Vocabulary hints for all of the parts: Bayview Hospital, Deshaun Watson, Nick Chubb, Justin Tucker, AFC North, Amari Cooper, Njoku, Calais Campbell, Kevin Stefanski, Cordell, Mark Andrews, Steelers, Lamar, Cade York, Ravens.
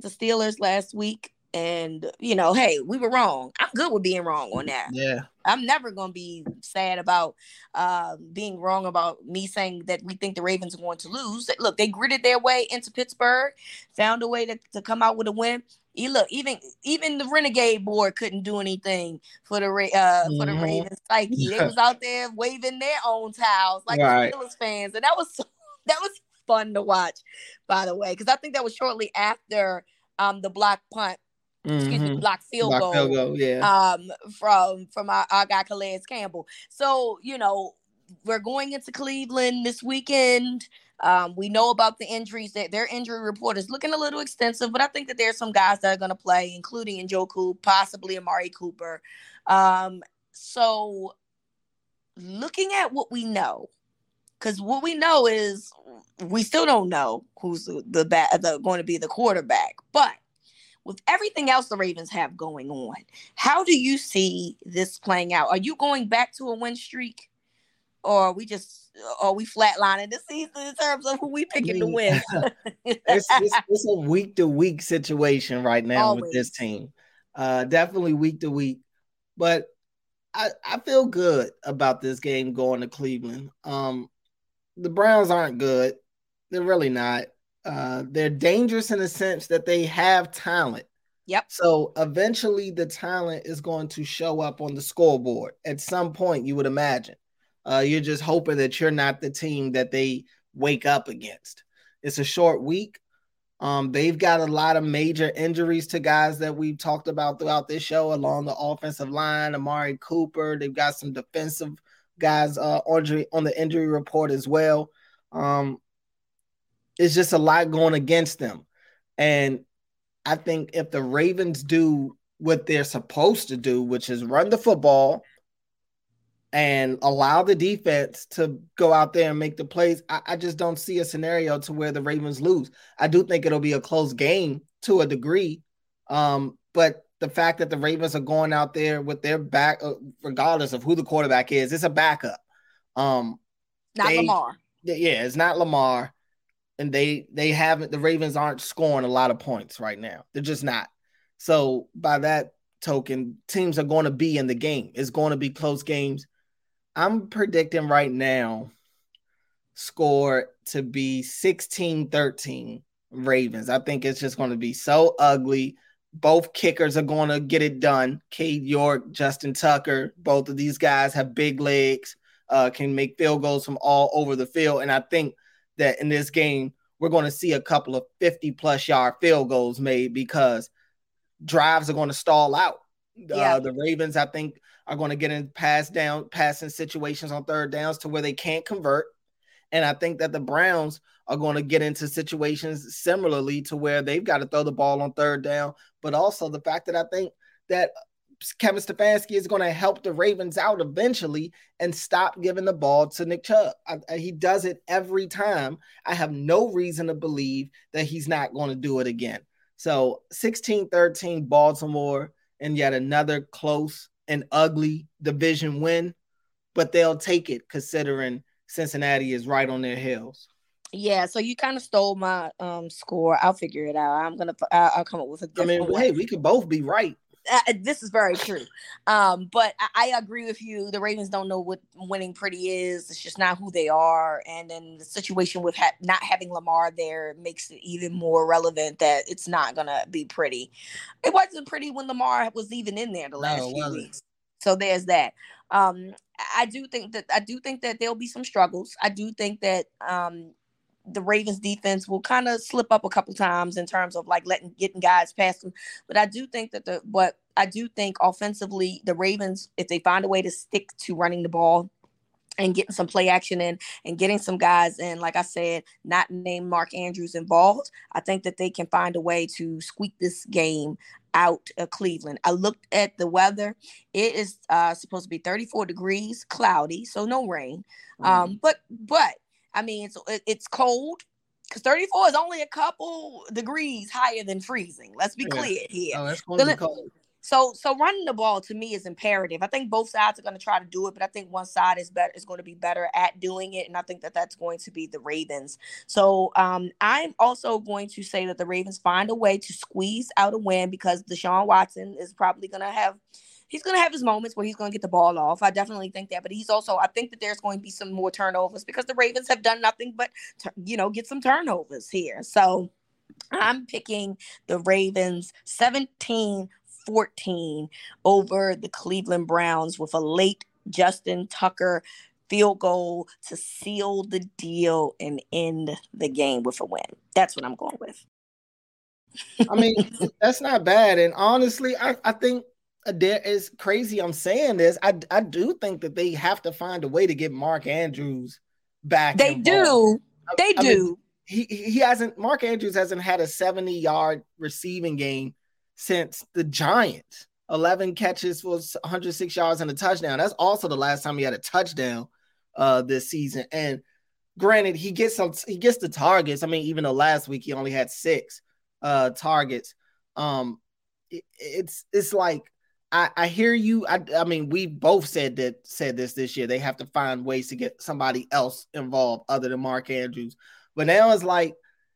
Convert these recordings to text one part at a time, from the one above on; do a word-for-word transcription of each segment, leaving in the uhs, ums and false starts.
the Steelers last week, and you know, hey, we were wrong. I'm good with being wrong on that. Yeah, I'm never gonna be sad about uh, being wrong about me saying that we think the Ravens are going to lose. Look, they gritted their way into Pittsburgh, found a way to, to come out with a win. You look, even even the Renegade board couldn't do anything for the uh, mm-hmm. for the Ravens psyche. Yeah. They was out there waving their own towels like right. the Steelers fans, and that was that was. fun to watch, by the way, because I think that was shortly after um the block punt, mm-hmm. excuse me, block field block goal, field goal yeah. um from from our, our guy Calais Campbell. So you know we're going into Cleveland this weekend. Um, we know about the injuries. That their injury report is looking a little extensive, but I think that there's some guys that are going to play, including Njoku, possibly Amari Cooper. Um, so looking at what we know. Because what we know is we still don't know who's the, ba- the going to be the quarterback. But with everything else the Ravens have going on, how do you see this playing out? Are you going back to a win streak? Or are we just are we flatlining this season in terms of who we picking I mean, to win? it's, it's, it's a week-to-week situation right now Always. with this team. Uh, definitely week-to-week. But I, I feel good about this game going to Cleveland. Um The Browns aren't good. They're really not. Uh, they're dangerous in the sense that they have talent. Yep. So eventually the talent is going to show up on the scoreboard at some point, you would imagine. Uh, you're just hoping that you're not the team that they wake up against. It's a short week. Um, they've got a lot of major injuries to guys that we've talked about throughout this show along the offensive line, Amari Cooper. They've got some defensive guys uh, injury, on the injury report as well. Um, it's just a lot going against them. And I think if the Ravens do what they're supposed to do, which is run the football and allow the defense to go out there and make the plays, I, I just don't see a scenario to where the Ravens lose. I do think it'll be a close game to a degree, um, but the fact that the Ravens are going out there with their back, regardless of who the quarterback is, it's a backup. Um, not they, Lamar. They, yeah, it's not Lamar. And they they haven't, the Ravens aren't scoring a lot of points right now. They're just not. So by that token, teams are going to be in the game. It's going to be close games. I'm predicting right now score to be sixteen thirteen Ravens. I think it's just going to be so ugly. Both kickers are going to get it done. Cade York, Justin Tucker, both of these guys have big legs, uh, can make field goals from all over the field. And I think that in this game, we're going to see a couple of fifty-plus yard field goals made because drives are going to stall out. Yeah. Uh, the Ravens, I think, are going to get in pass down, passing situations on third downs to where they can't convert. And I think that the Browns are going to get into situations similarly to where they've got to throw the ball on third down. But also the fact that I think that Kevin Stefanski is going to help the Ravens out eventually and stop giving the ball to Nick Chubb. I, I, he does it every time. I have no reason to believe that he's not going to do it again. So sixteen thirteen Baltimore, and yet another close and ugly division win, but they'll take it considering Cincinnati is right on their heels. Yeah, so you kind of stole my um, score. I'll figure it out. I'm gonna. I'll, I'll come up with a different. I mean, one. Hey, we could both be right. Uh, this is very true. Um, but I, I agree with you. The Ravens don't know what winning pretty is. It's just not who they are. And then the situation with ha- not having Lamar there makes it even more relevant that it's not going to be pretty. It wasn't pretty when Lamar was even in there the last no, few wasn't. weeks. So there's that. Um, I do think that I do think that there'll be some struggles. I do think that um, the Ravens defense will kind of slip up a couple times in terms of like letting getting guys past them. But I do think that the but I do think offensively the Ravens, if they find a way to stick to running the ball and getting some play action in and getting some guys in, like I said, not name Mark Andrews involved, I think that they can find a way to squeak this game out of Cleveland. I looked at the weather. It is uh, supposed to be thirty-four degrees, cloudy, so no rain. Mm. Um, but, but I mean, it's, it's cold because thirty-four is only a couple degrees higher than freezing. Let's be yeah. clear here. Oh, that's going to be cold. So, so running the ball to me is imperative. I think both sides are going to try to do it, but I think one side is better is going to be better at doing it, and I think that that's going to be the Ravens. So, um, I'm also going to say that the Ravens find a way to squeeze out a win because Deshaun Watson is probably going to have he's going to have his moments where he's going to get the ball off. I definitely think that, but he's also I think that there's going to be some more turnovers because the Ravens have done nothing but you know get some turnovers here. So, I'm picking the Ravens seventeen fourteen over the Cleveland Browns with a late Justin Tucker field goal to seal the deal and end the game with a win. That's what I'm going with. I mean, that's not bad. And honestly, I, I think there is crazy. I'm saying this. I, I do think that they have to find a way to get Mark Andrews back. They do. I, they I do. Mean, he, he hasn't, Mark Andrews hasn't had a seventy yard receiving game since the Giants. Eleven catches for one hundred six yards and a touchdown. That's also the last time he had a touchdown uh, this season. And granted, he gets some, he gets the targets. I mean, even though last week he only had six uh, targets. Um, it, it's it's like I, I hear you. I, I mean, we both said that said this this year. They have to find ways to get somebody else involved other than Mark Andrews. But now it's like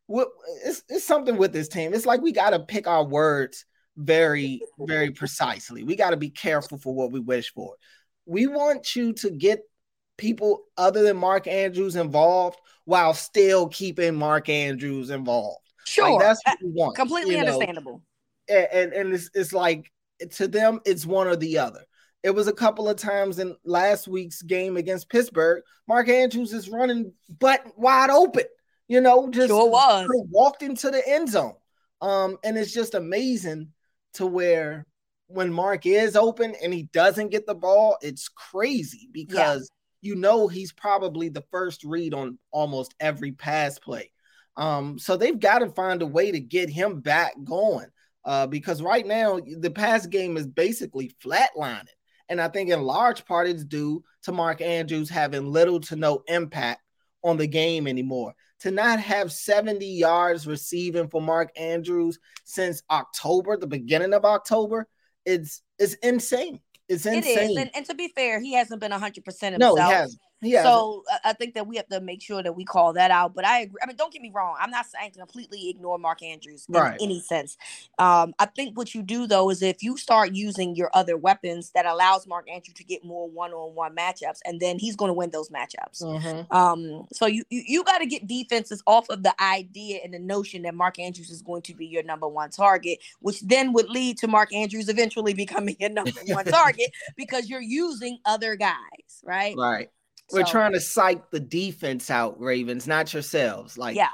it's it's something with this team. It's like we got to pick our words very, very precisely. We got to be careful for what we wish for. We want you to get people other than Mark Andrews involved while still keeping Mark Andrews involved. Sure. Like that's what we want. Completely you know? understandable. And, and, and it's, it's like, to them, it's one or the other. It was a couple of times in last week's game against Pittsburgh, Mark Andrews is running butt wide open, you know, just sure was. walked into the end zone. Um, and it's just amazing to where when Mark is open and he doesn't get the ball, it's crazy because, yeah. you know, he's probably the first read on almost every pass play. Um, so they've got to find a way to get him back going uh, because right now the pass game is basically flatlining. And I think in large part it's due to Mark Andrews having little to no impact on the game anymore. To not have seventy yards receiving for Mark Andrews since October, the beginning of October, it's it's insane. It's insane. It is. And, and to be fair, he hasn't been one hundred percent himself. No, he hasn't. He hasn't. So I think that we have to make sure that we call that out. But I agree. I mean, don't get me wrong. I'm not saying completely ignore Mark Andrews in right. any sense. Um, I think what you do, though, is if you start using your other weapons, that allows Mark Andrews to get more one-on-one matchups, and then he's going to win those matchups. Mm-hmm. Um, so you you, you got to get defenses off of the idea and the notion that Mark Andrews is going to be your number one target, which then would lead to Mark Andrews eventually becoming your number one target because you're using other guys, right? Right. We're so. trying to psych the defense out, Ravens, not yourselves. Like, yeah.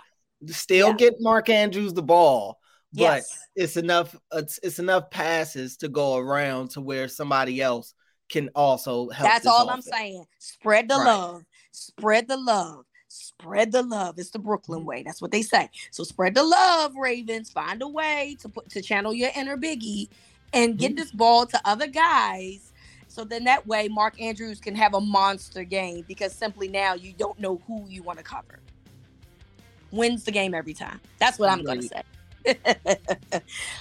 still yeah. get Mark Andrews the ball, but yes. it's enough. It's, it's enough passes to go around to where somebody else can also help. That's all offense. I'm saying. Spread the right. love. Spread the love. spread the love. It's the Brooklyn way. That's what they say. So spread the love, Ravens. Find a way to put to channel your inner Biggie and get mm-hmm. this ball to other guys. So then that way, Mark Andrews can have a monster game because simply now you don't know who you want to cover. Wins the game every time. That's what I'm going to say.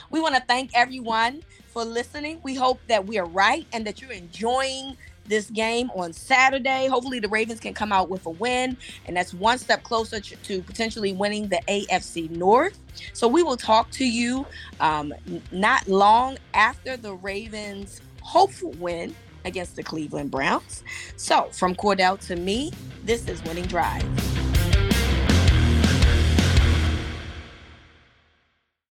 We want to thank everyone for listening. We hope that we are right and that you're enjoying this game on Saturday. Hopefully the Ravens can come out with a win, and that's one step closer to potentially winning the A F C North. So we will talk to you um, not long after the Ravens' hopeful win against the Cleveland Browns. So from Cordell to me, this is Winning Drive.